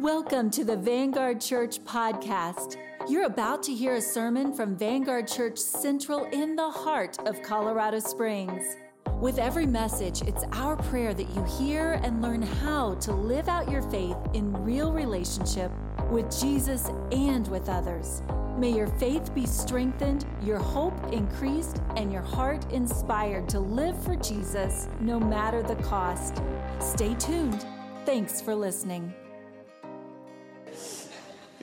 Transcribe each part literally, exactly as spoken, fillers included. Welcome to the Vanguard Church Podcast. You're about to hear a sermon from Vanguard Church Central in the heart of Colorado Springs. With every message, it's our prayer that you hear and learn how to live out your faith in real relationship with Jesus and with others. May your faith be strengthened, your hope increased, and your heart inspired to live for Jesus no matter the cost. Stay tuned. Thanks for listening.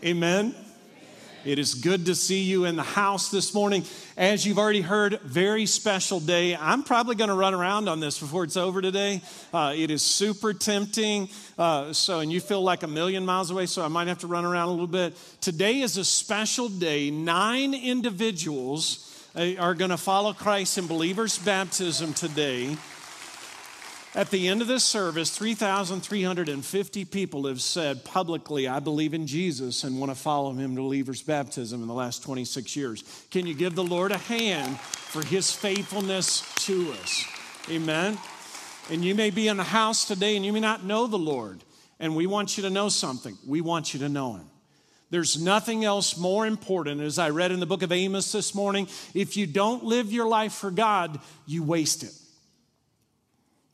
Amen. It is good to see you in the house this morning. As you've already heard, very special day. I'm probably going to run around on this before it's over today. Uh, it is super tempting. Uh, so, and you feel like a million miles away, so I might have to run around a little bit. Today is a special day. Nine individuals are going to follow Christ in believers' baptism today. At the end of this service, three thousand three hundred fifty people have said publicly, I believe in Jesus and want to follow him to believer's baptism in the last twenty-six years. Can you give the Lord a hand for his faithfulness to us? Amen. And you may be in the house today and you may not know the Lord. And we want you to know something. We want you to know him. There's nothing else more important. As I read in the book of Amos this morning, if you don't live your life for God, you waste it.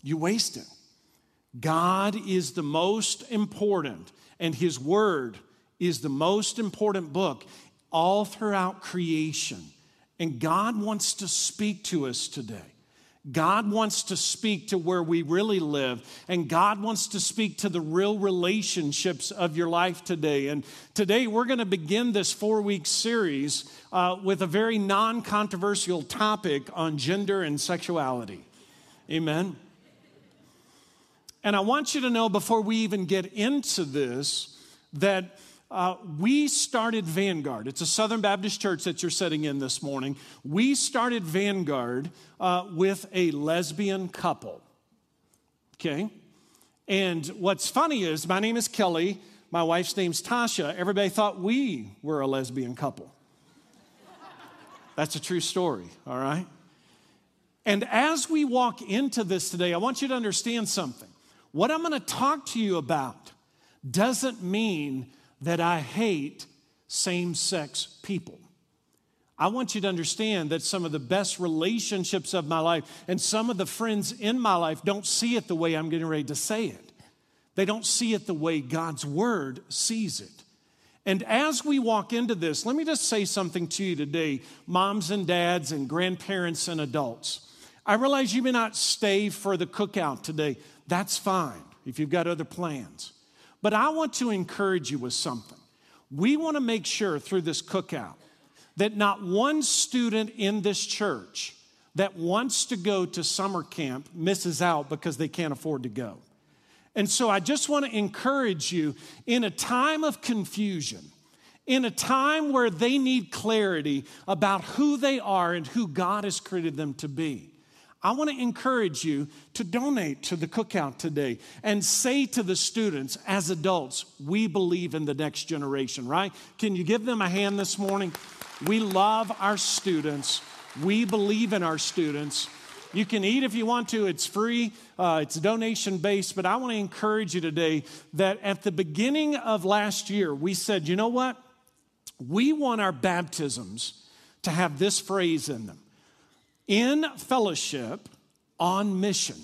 You waste it. God is the most important, and his word is the most important book all throughout creation. And God wants to speak to us today. God wants to speak to where we really live, and God wants to speak to the real relationships of your life today. And today we're going to begin this four-week series uh, with a very non-controversial topic on gender and sexuality. Amen. And I want you to know before we even get into this that uh, we started Vanguard. It's a Southern Baptist church that you're sitting in this morning. We started Vanguard uh, with a lesbian couple, okay? And what's funny is my name is Kelly. My wife's name's Tasha. Everybody thought we were a lesbian couple. That's a true story, all right? And as we walk into this today, I want you to understand something. What I'm going to talk to you about doesn't mean that I hate same-sex people. I want you to understand that some of the best relationships of my life and some of the friends in my life don't see it the way I'm getting ready to say it. They don't see it the way God's word sees it. And as we walk into this, let me just say something to you today, moms and dads and grandparents and adults. I realize you may not stay for the cookout today. That's fine if you've got other plans. But I want to encourage you with something. We want to make sure through this cookout that not one student in this church that wants to go to summer camp misses out because they can't afford to go. And so I just want to encourage you in a time of confusion, in a time where they need clarity about who they are and who God has created them to be. I want to encourage you to donate to the cookout today and say to the students, as adults, we believe in the next generation, right? Can you give them a hand this morning? We love our students. We believe in our students. You can eat if you want to. It's free. Uh, it's donation-based. But I want to encourage you today that at the beginning of last year, we said, you know what? We want our baptisms to have this phrase in them. In fellowship, on mission.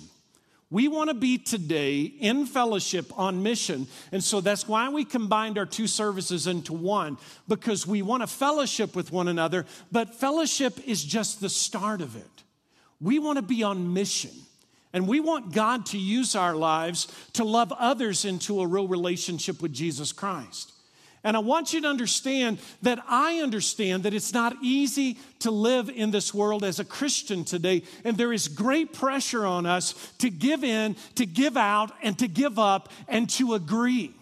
We want to be today in fellowship, on mission. And so that's why we combined our two services into one, because we want to fellowship with one another, but fellowship is just the start of it. We want to be on mission, and we want God to use our lives to love others into a real relationship with Jesus Christ. And I want you to understand that I understand that it's not easy to live in this world as a Christian today. And there is great pressure on us to give in, to give out, and to give up, and to agree.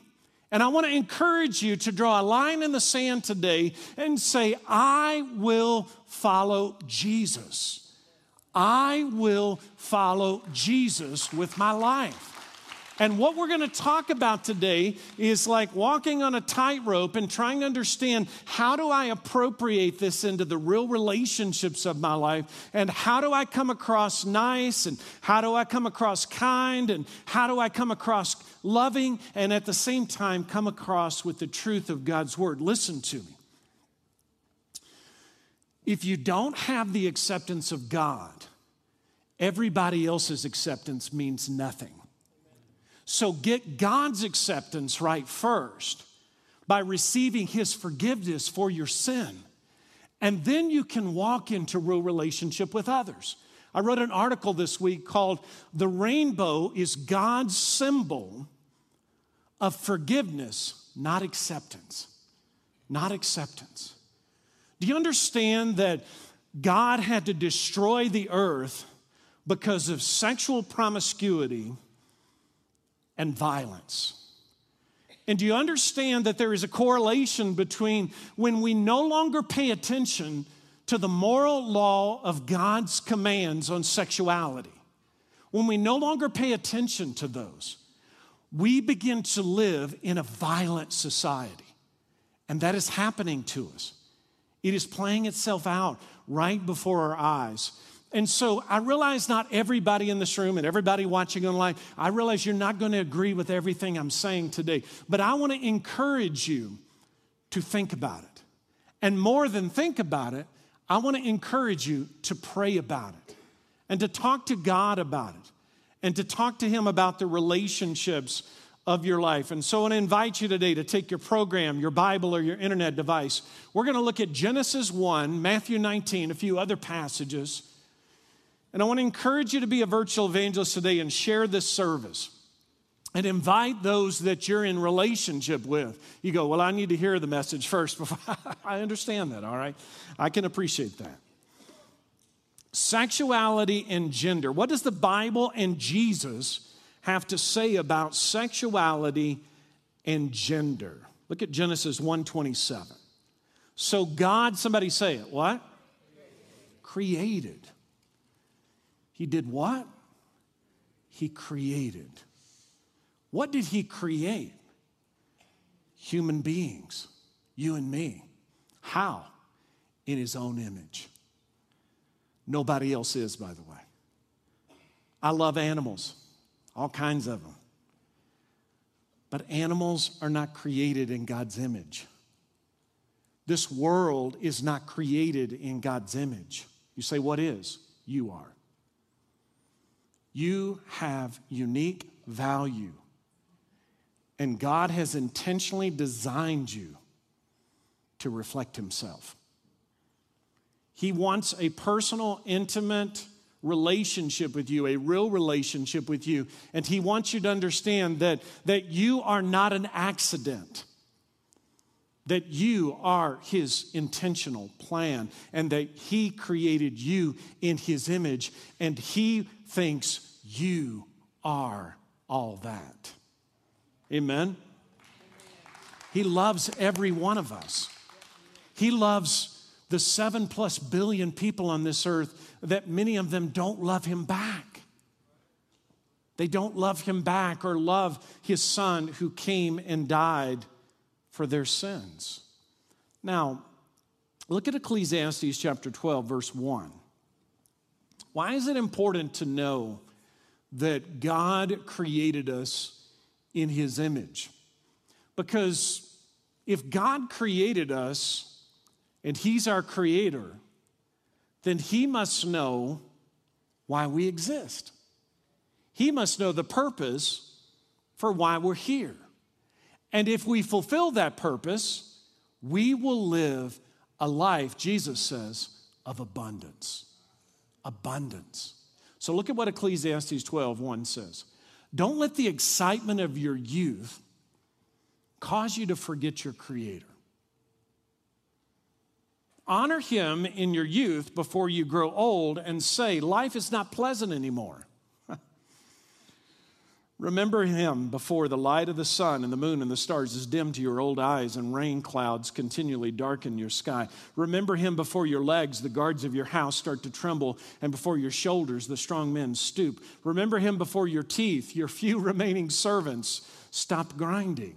And I want to encourage you to draw a line in the sand today and say, I will follow Jesus. I will follow Jesus with my life. And what we're going to talk about today is like walking on a tightrope and trying to understand, how do I appropriate this into the real relationships of my life? And how do I come across nice? And how do I come across kind? And how do I come across loving? And at the same time, come across with the truth of God's word. Listen to me. If you don't have the acceptance of God, everybody else's acceptance means nothing. So get God's acceptance right first by receiving his forgiveness for your sin. And then you can walk into real relationship with others. I wrote an article this week called "The Rainbow is God's Symbol of Forgiveness, Not Acceptance." Not acceptance. Do you understand that God had to destroy the earth because of sexual promiscuity and violence? And do you understand that there is a correlation between when we no longer pay attention to the moral law of God's commands on sexuality, when we no longer pay attention to those, we begin to live in a violent society. And that is happening to us. It is playing itself out right before our eyes. And so I realize not everybody in this room and everybody watching online, I realize you're not going to agree with everything I'm saying today. But I want to encourage you to think about it. And more than think about it, I want to encourage you to pray about it and to talk to God about it and to talk to him about the relationships of your life. And so I want to invite you today to take your program, your Bible, or your internet device. We're going to look at Genesis one, Matthew nineteen, a few other passages. And I want to encourage you to be a virtual evangelist today and share this service and invite those that you're in relationship with. You go, well, I need to hear the message first before I understand that, all right? I can appreciate that. Sexuality and gender. What does the Bible and Jesus have to say about sexuality and gender? Look at Genesis one twenty-seven. So God, somebody say it, what? Created. Created. He did what? He created. What did he create? Human beings, you and me. How? In his own image. Nobody else is, by the way. I love animals, all kinds of them. But animals are not created in God's image. This world is not created in God's image. You say, what is? You are. You have unique value, and God has intentionally designed you to reflect himself. He wants a personal, intimate relationship with you, a real relationship with you, and he wants you to understand that, that you are not an accident, that you are his intentional plan, and that he created you in his image, and he thinks you are all that. Amen? He loves every one of us. He loves the seven plus billion people on this earth that many of them don't love him back. They don't love him back or love his son who came and died for their sins. Now, look at Ecclesiastes chapter twelve, verse one. Why is it important to know that God created us in his image? Because if God created us and he's our creator, then he must know why we exist. He must know the purpose for why we're here. And if we fulfill that purpose, we will live a life, Jesus says, of abundance. Abundance. So look at what Ecclesiastes twelve one says. Don't let the excitement of your youth cause you to forget your Creator. Honor him in your youth before you grow old and say, life is not pleasant anymore. Remember him before the light of the sun and the moon and the stars is dim to your old eyes and rain clouds continually darken your sky. Remember him before your legs, the guards of your house start to tremble, and before your shoulders, the strong men stoop. Remember him before your teeth, your few remaining servants stop grinding.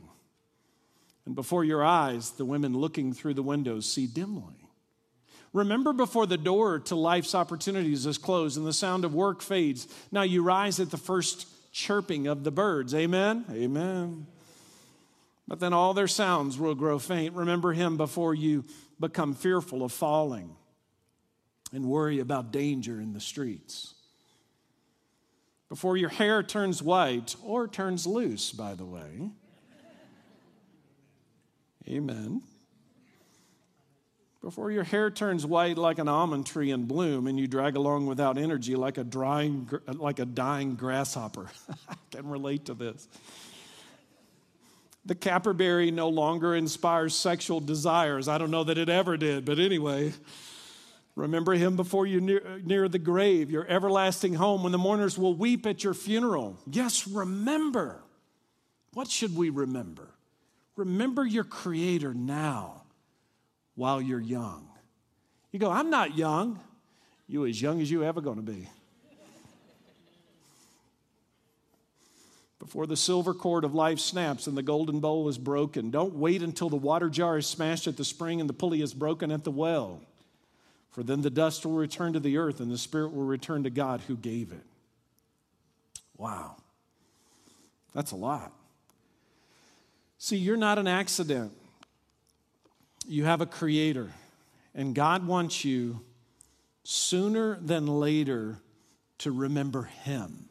And before your eyes, the women looking through the windows see dimly. Remember before the door to life's opportunities is closed and the sound of work fades. Now you rise at the first chirping of the birds. Amen? Amen. But then all their sounds will grow faint. Remember him before you become fearful of falling and worry about danger in the streets. Before your hair turns white or turns loose, by the way. Amen. Before your hair turns white like an almond tree in bloom and you drag along without energy like a, drying, like a dying grasshopper. I can relate to this. The capperberry no longer inspires sexual desires. I don't know that it ever did, but anyway. Remember him before you near, near the grave, your everlasting home, when the mourners will weep at your funeral. Yes, remember. What should we remember? Remember your Creator now. While you're young. You go, I'm not young. You're as young as you ever going to be. Before the silver cord of life snaps and the golden bowl is broken, don't wait until the water jar is smashed at the spring and the pulley is broken at the well. For then the dust will return to the earth and the spirit will return to God who gave it. Wow. That's a lot. See, you're not an accident. You have a Creator, and God wants you sooner than later to remember him.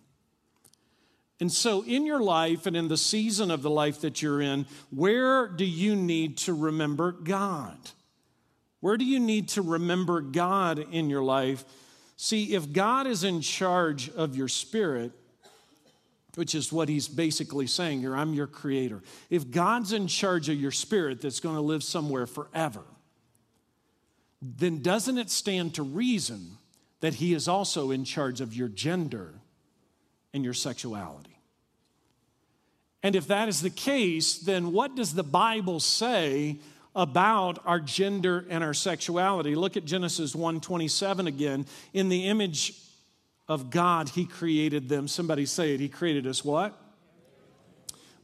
And so in your life and in the season of the life that you're in, where do you need to remember God? Where do you need to remember God in your life? See, if God is in charge of your spirit, which is what he's basically saying here, I'm your Creator. If God's in charge of your spirit that's going to live somewhere forever, then doesn't it stand to reason that he is also in charge of your gender and your sexuality? And if that is the case, then what does the Bible say about our gender and our sexuality? Look at Genesis one twenty-seven again. In the image of God, he created them. Somebody say it. He created us what?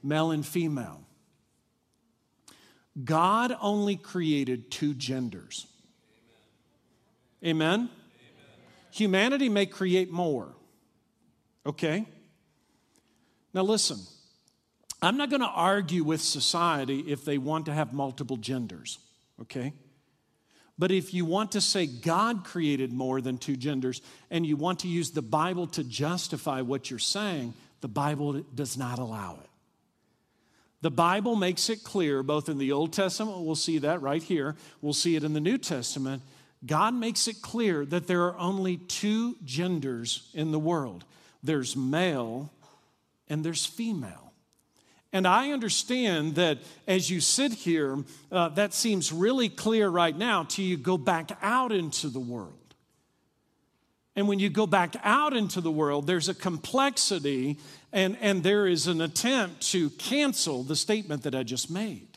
Male and female. God only created two genders. Amen? Amen? Amen. Humanity may create more. Okay? Now listen, I'm not going to argue with society if they want to have multiple genders. Okay? But if you want to say God created more than two genders and you want to use the Bible to justify what you're saying, the Bible does not allow it. The Bible makes it clear, both in the Old Testament, we'll see that right here, we'll see it in the New Testament, God makes it clear that there are only two genders in the world. There's male and there's female. And I understand that as you sit here, uh, that seems really clear right now till you go back out into the world. And when you go back out into the world, there's a complexity and, and there is an attempt to cancel the statement that I just made.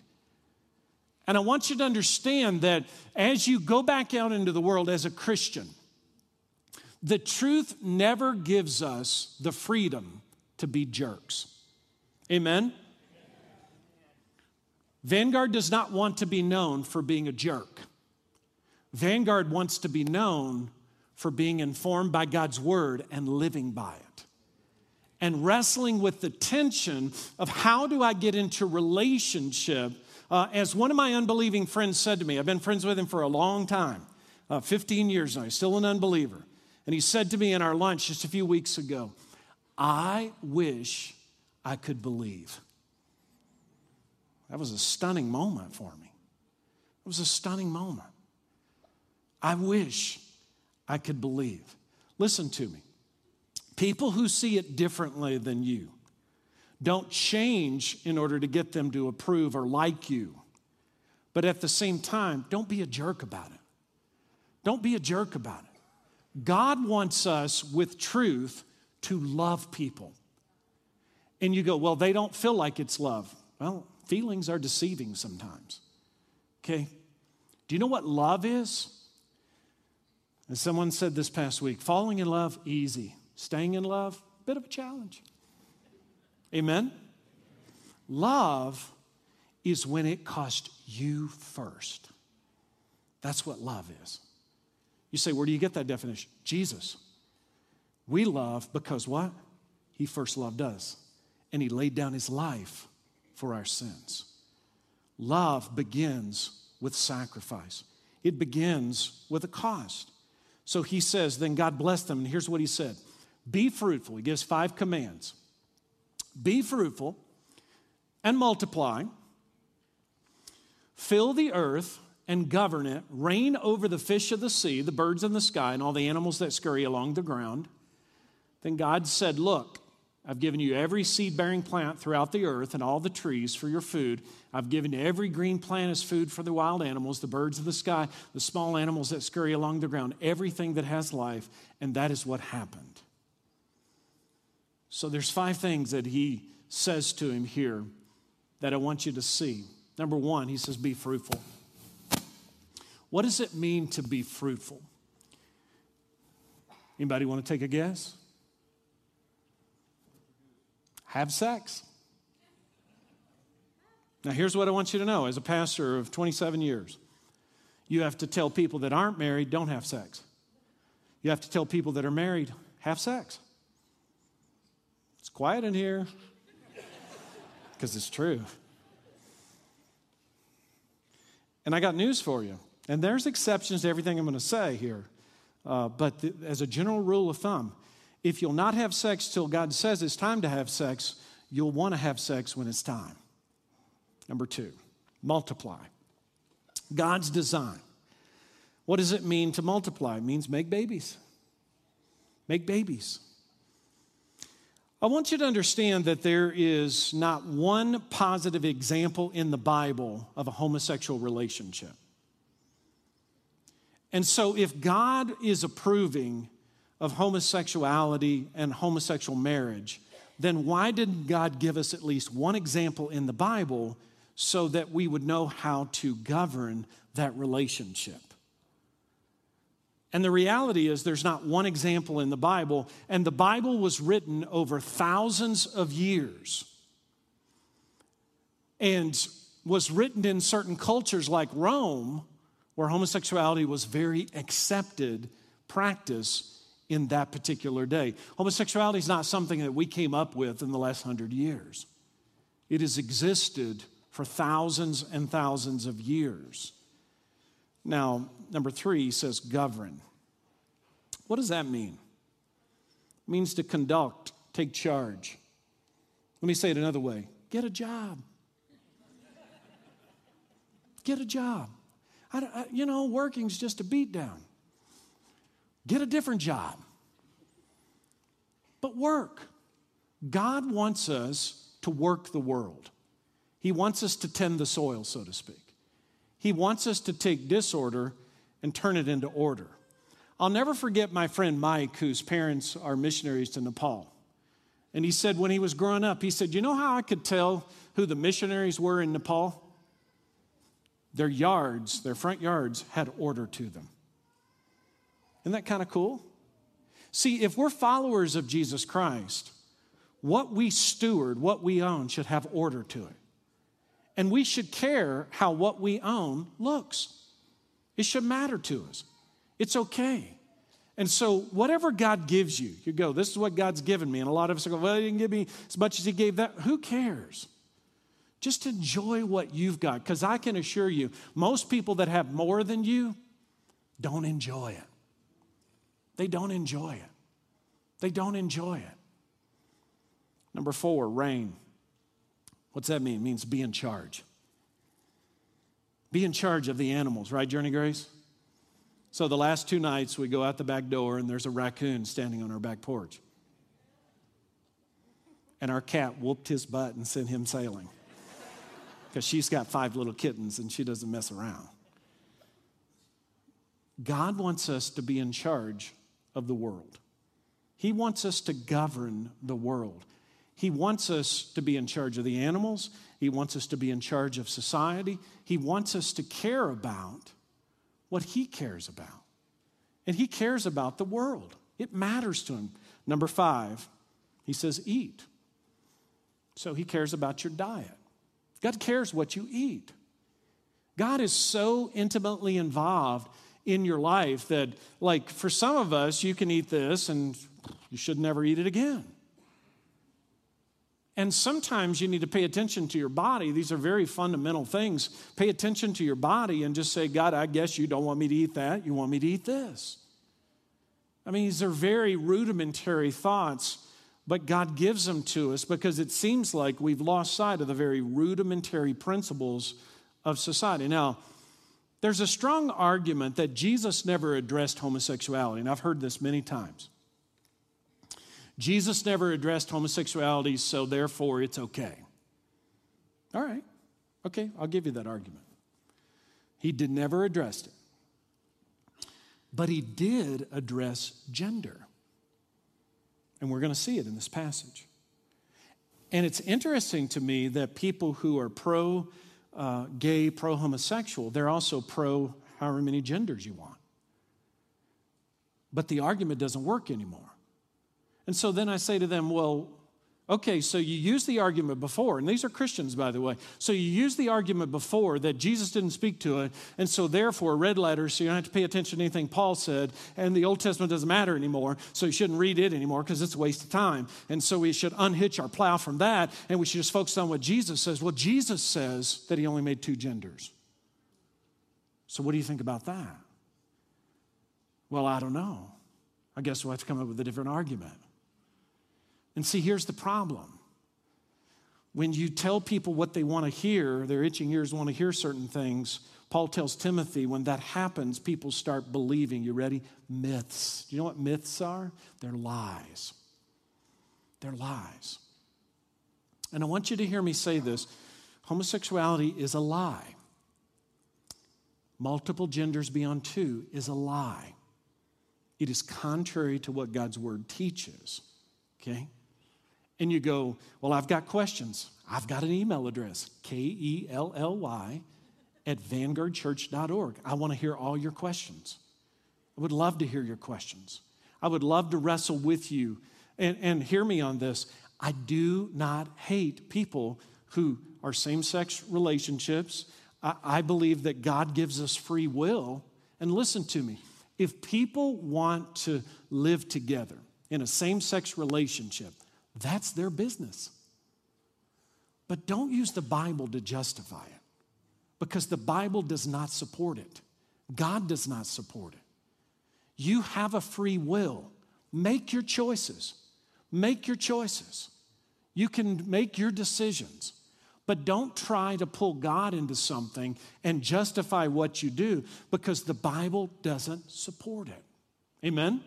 And I want you to understand that as you go back out into the world as a Christian, the truth never gives us the freedom to be jerks. Amen? Vanguard does not want to be known for being a jerk. Vanguard wants to be known for being informed by God's word and living by it. And wrestling with the tension of how do I get into relationship. Uh, as one of my unbelieving friends said to me, I've been friends with him for a long time, uh, fifteen years now, he's still an unbeliever. And he said to me in our lunch just a few weeks ago, I wish I could believe. That was a stunning moment for me. It was a stunning moment. I wish I could believe. Listen to me. People who see it differently than you don't change in order to get them to approve or like you. But at the same time, don't be a jerk about it. Don't be a jerk about it. God wants us with truth to love people. And you go, well, they don't feel like it's love. Well, feelings are deceiving sometimes, okay? Do you know what love is? As someone said this past week, falling in love, easy. Staying in love, bit of a challenge. Amen? Love is when it cost you first. That's what love is. You say, where do you get that definition? Jesus. We love because what? He first loved us, and he laid down his life for our sins. Love begins with sacrifice. It begins with a cost. So he says, then God blessed them, and here's what he said. Be fruitful. He gives five commands. Be fruitful and multiply. Fill the earth and govern it. Reign over the fish of the sea, the birds in the sky, and all the animals that scurry along the ground. Then God said, look, I've given you every seed-bearing plant throughout the earth and all the trees for your food. I've given you every green plant as food for the wild animals, the birds of the sky, the small animals that scurry along the ground, everything that has life, and that is what happened. So there's five things that he says to him here that I want you to see. Number one, he says, be fruitful. What does it mean to be fruitful? Anybody want to take a guess? Have sex. Now, here's what I want you to know. As a pastor of twenty-seven years, you have to tell people that aren't married, don't have sex. You have to tell people that are married, have sex. It's quiet in here because it's true. And I got news for you. And there's exceptions to everything I'm going to say here. Uh, but th- as a general rule of thumb, if you'll not have sex till God says it's time to have sex, you'll want to have sex when it's time. Number two, multiply. God's design. What does it mean to multiply? It means make babies. Make babies. I want you to understand that there is not one positive example in the Bible of a homosexual relationship. And so if God is approving of homosexuality and homosexual marriage, then why didn't God give us at least one example in the Bible so that we would know how to govern that relationship? And the reality is there's not one example in the Bible, and the Bible was written over thousands of years and was written in certain cultures like Rome, where homosexuality was very accepted practice in that particular day. Homosexuality is not something that we came up with in the last hundred years. It has existed for thousands and thousands of years. Now, number three, he says govern. What does that mean? It means to conduct, take charge. Let me say it another way. Get a job. Get a job. I, I, you know, working's just a beatdown. Get a different job, but work. God wants us to work the world. He wants us to tend the soil, so to speak. He wants us to take disorder and turn it into order. I'll never forget my friend Mike, whose parents are missionaries to Nepal. And he said when he was growing up, he said, you know how I could tell who the missionaries were in Nepal? Their yards, their front yards had order to them. Isn't that kind of cool? See, if we're followers of Jesus Christ, what we steward, what we own, should have order to it. And we should care how what we own looks. It should matter to us. It's okay. And so whatever God gives you, you go, this is what God's given me. And a lot of us go, well, he didn't give me as much as he gave that. Who cares? Just enjoy what you've got. Because I can assure you, most people that have more than you don't enjoy it. They don't enjoy it. They don't enjoy it. Number four, reign. What's that mean? It means be in charge. Be in charge of the animals, right, Journey Grace? So the last two nights we go out the back door and there's a raccoon standing on our back porch. And our cat whooped his butt and sent him sailing because she's got five little kittens and she doesn't mess around. God wants us to be in charge of the world. He wants us to govern the world. He wants us to be in charge of the animals. He wants us to be in charge of society. He wants us to care about what he cares about. And he cares about the world. It matters to him. Number five, he says, eat. So he cares about your diet. God cares what you eat. God is so intimately involved in your life that, like, for some of us, you can eat this and you should never eat it again. And sometimes you need to pay attention to your body. These are very fundamental things. Pay attention to your body and just say, God, I guess you don't want me to eat that. You want me to eat this. I mean, these are very rudimentary thoughts, but God gives them to us because it seems like we've lost sight of the very rudimentary principles of society. Now, there's a strong argument that Jesus never addressed homosexuality, and I've heard this many times. Jesus never addressed homosexuality, so therefore it's okay. All right, okay, I'll give you that argument. He did never address it. But he did address gender. And we're going to see it in this passage. And it's interesting to me that people who are pro-gay, uh, pro-homosexual, they're also pro however many genders you want. But the argument doesn't work anymore. And so then I say to them, well, okay, so you used the argument before, and these are Christians, by the way. So you used the argument before that Jesus didn't speak to it, and so therefore, red letters, so you don't have to pay attention to anything Paul said, and the Old Testament doesn't matter anymore, so you shouldn't read it anymore because it's a waste of time. And so we should unhitch our plow from that, and we should just focus on what Jesus says. Well, Jesus says that he only made two genders. So what do you think about that? Well, I don't know. I guess we'll have to come up with a different argument. And see, here's the problem. When you tell people what they want to hear, their itching ears want to hear certain things. Paul tells Timothy, when that happens, people start believing, you ready? Myths. Do you know what myths are? They're lies. They're lies. And I want you to hear me say this. Homosexuality is a lie. Multiple genders beyond two is a lie. It is contrary to what God's word teaches. Okay? And you go, well, I've got questions. I've got an email address, K E L L Y at vanguard church dot org. I want to hear all your questions. I would love to hear your questions. I would love to wrestle with you. And, and hear me on this. I do not hate people who are same-sex relationships. I, I believe that God gives us free will. And listen to me. If people want to live together, in a same-sex relationship, that's their business. But don't use the Bible to justify it, because the Bible does not support it. God does not support it. You have a free will. Make your choices. Make your choices. You can make your decisions. But don't try to pull God into something and justify what you do, because the Bible doesn't support it. Amen?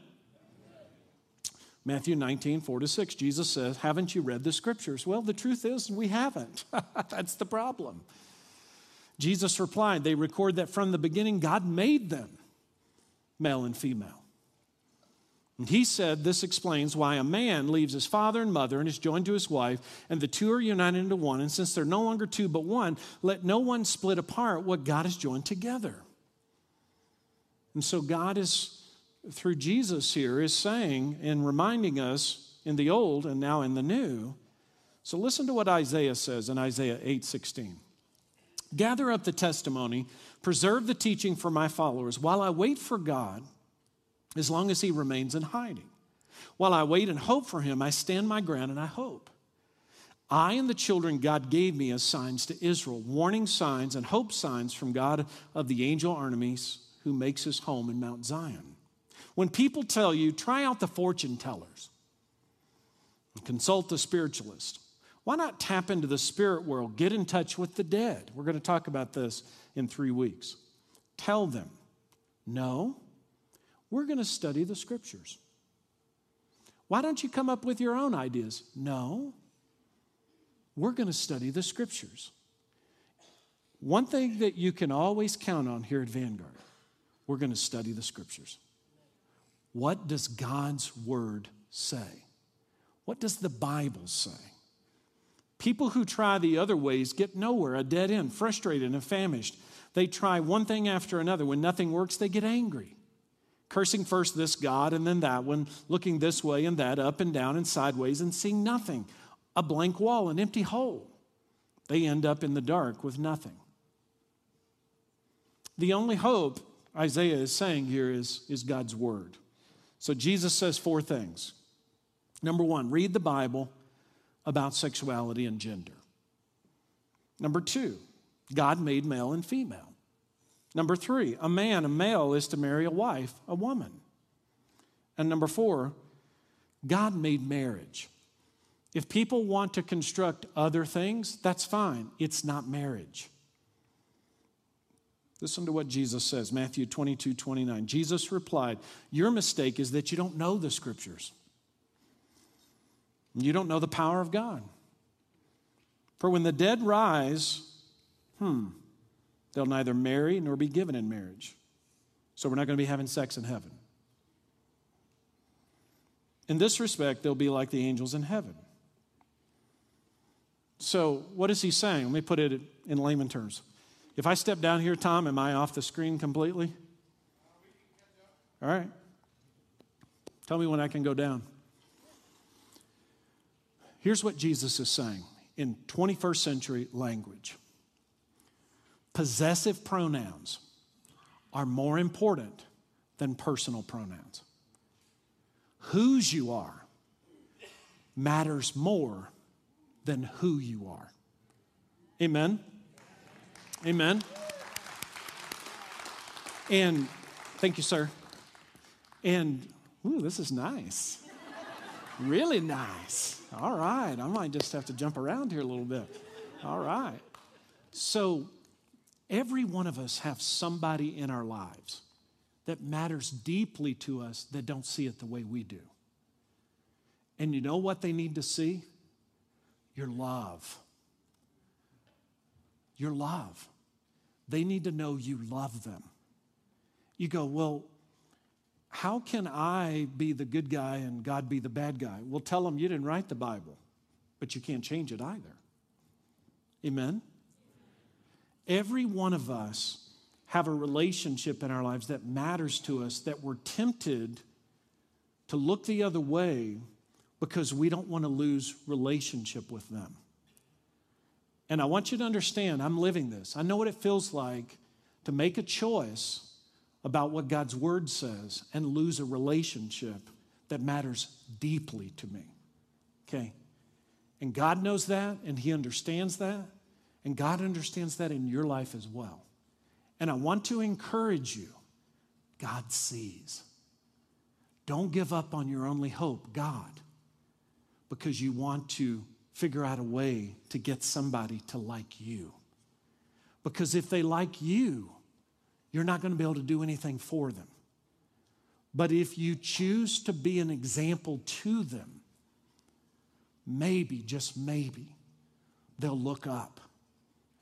Matthew nineteen, four to six, Jesus says, haven't you read the scriptures? Well, the truth is, we haven't. That's the problem. Jesus replied, they record that from the beginning, God made them male and female. And he said, this explains why a man leaves his father and mother and is joined to his wife, and the two are united into one. And since they're no longer two but one, let no one split apart what God has joined together. And so God is, through Jesus here, is saying and reminding us in the old and now in the new. So listen to what Isaiah says in Isaiah eight sixteen. Gather up the testimony, preserve the teaching for my followers, while I wait for God, as long as he remains in hiding. While I wait and hope for him, I stand my ground and I hope. I and the children God gave me as signs to Israel, warning signs and hope signs from God of the angel armies who makes his home in Mount Zion. When people tell you, try out the fortune tellers and consult the spiritualist, why not tap into the spirit world? Get in touch with the dead. We're going to talk about this in three weeks. Tell them, no, we're going to study the scriptures. Why don't you come up with your own ideas? No, we're going to study the scriptures. One thing that you can always count on here at Vanguard, we're going to study the scriptures. What does God's word say? What does the Bible say? People who try the other ways get nowhere, a dead end, frustrated and famished. They try one thing after another. When nothing works, they get angry, cursing first this God and then that one, looking this way and that, up and down and sideways and seeing nothing, a blank wall, an empty hole. They end up in the dark with nothing. The only hope, Isaiah is saying here, is, is God's word. So Jesus says four things. Number one, read the Bible about sexuality and gender. Number two, God made male and female. Number three, a man, a male, is to marry a wife, a woman. And number four, God made marriage. If people want to construct other things, that's fine. It's not marriage. Listen to what Jesus says, Matthew twenty-two twenty-nine. Jesus replied, your mistake is that you don't know the scriptures. You don't know the power of God. For when the dead rise, hmm, they'll neither marry nor be given in marriage. So we're not going to be having sex in heaven. In this respect, they'll be like the angels in heaven. So what is he saying? Let me put it in layman terms. If I step down here, Tom, am I off the screen completely? All right. Tell me when I can go down. Here's what Jesus is saying in twenty-first century language. Possessive pronouns are more important than personal pronouns. Whose you are matters more than who you are. Amen? Amen. And thank you, sir. And, ooh, this is nice. Really nice. All right. I might just have to jump around here a little bit. All right. So every one of us have somebody in our lives that matters deeply to us that don't see it the way we do. And you know what they need to see? Your love. Your love. They need to know you love them. You go, well, how can I be the good guy and God be the bad guy? Well, tell them you didn't write the Bible, but you can't change it either. Amen? Every one of us have a relationship in our lives that matters to us, that we're tempted to look the other way because we don't want to lose relationship with them. And I want you to understand, I'm living this. I know what it feels like to make a choice about what God's word says and lose a relationship that matters deeply to me, okay? And God knows that, and he understands that, and God understands that in your life as well. And I want to encourage you, God sees. Don't give up on your only hope, God, because you want to figure out a way to get somebody to like you. Because if they like you, you're not going to be able to do anything for them. But if you choose to be an example to them, maybe, just maybe, they'll look up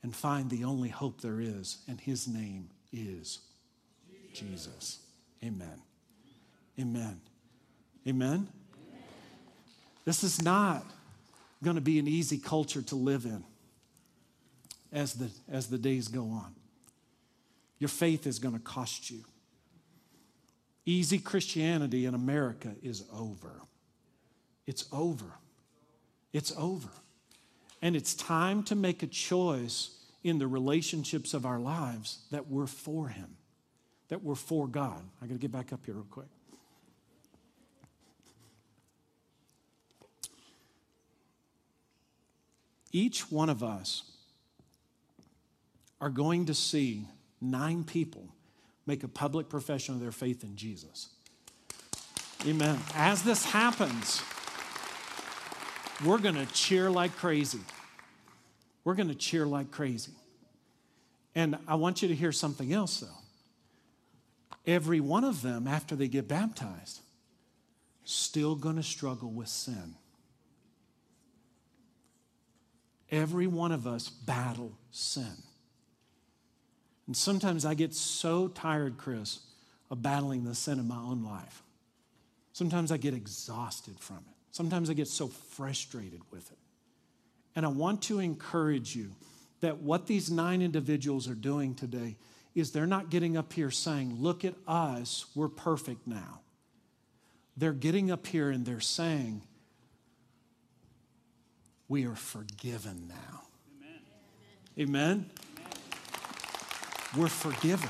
and find the only hope there is, and his name is Jesus. Jesus. Amen. Amen. Amen. Amen. This is not going to be an easy culture to live in as the, as the days go on. Your faith is going to cost you. Easy Christianity in America is over. It's over. It's over. And it's time to make a choice in the relationships of our lives that we're for him, that we're for God. I got to get back up here real quick. Each one of us are going to see nine people make a public profession of their faith in Jesus. Amen. As this happens, we're going to cheer like crazy. We're going to cheer like crazy. And I want you to hear something else, though. Every one of them, after they get baptized, still going to struggle with sin. Every one of us battle sin. And sometimes I get so tired, Chris, of battling the sin in my own life. Sometimes I get exhausted from it. Sometimes I get so frustrated with it. And I want to encourage you that what these nine individuals are doing today is they're not getting up here saying, look at us, we're perfect now. They're getting up here and they're saying, we are forgiven now. Amen? Amen? Amen. We're forgiven.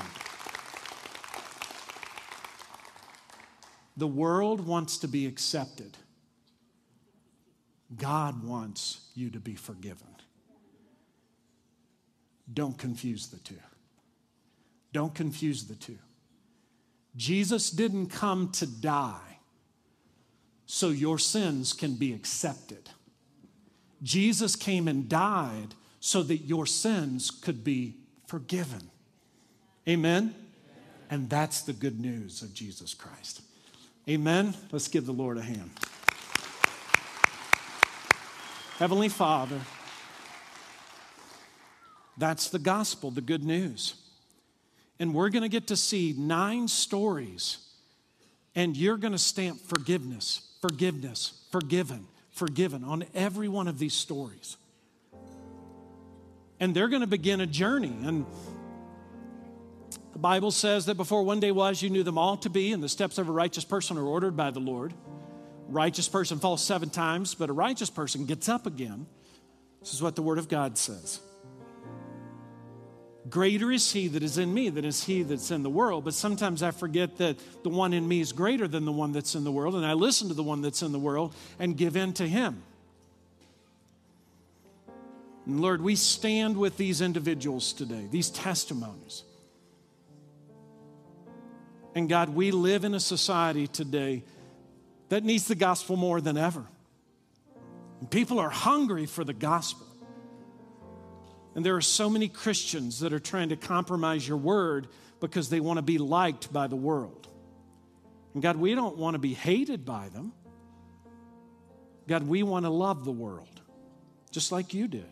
The world wants to be accepted. God wants you to be forgiven. Don't confuse the two. Don't confuse the two. Jesus didn't come to die so your sins can be accepted. Jesus came and died so that your sins could be forgiven. Amen? Amen. And that's the good news of Jesus Christ. Amen? Let's give the Lord a hand. Heavenly Father, that's the gospel, the good news. And we're going to get to see nine stories, and you're going to stamp forgiveness, forgiveness, forgiven, forgiven on every one of these stories. And they're going to begin a journey. And the Bible says that before one day was, you knew them all to be, and the steps of a righteous person are ordered by the Lord. Righteous person falls seven times, but a righteous person gets up again. This is what the Word of God says. Greater is he that is in me than is he that's in the world. But sometimes I forget that the one in me is greater than the one that's in the world, and I listen to the one that's in the world and give in to him. And Lord, we stand with these individuals today, these testimonies. And God, we live in a society today that needs the gospel more than ever. And people are hungry for the gospel. And there are so many Christians that are trying to compromise your word because they want to be liked by the world. And God, we don't want to be hated by them. God, we want to love the world, just like you did.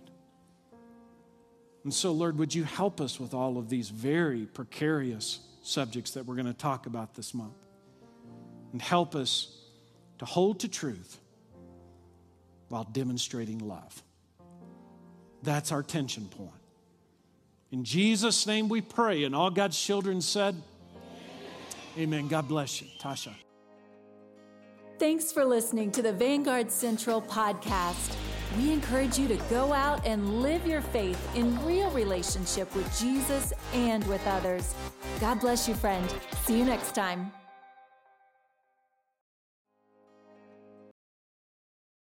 And so, Lord, would you help us with all of these very precarious subjects that we're going to talk about this month? And help us to hold to truth while demonstrating love. That's our tension point. In Jesus' name we pray, and all God's children said, amen. Amen. God bless you. Tasha. Thanks for listening to the Vanguard Central podcast. We encourage you to go out and live your faith in real relationship with Jesus and with others. God bless you, friend. See you next time.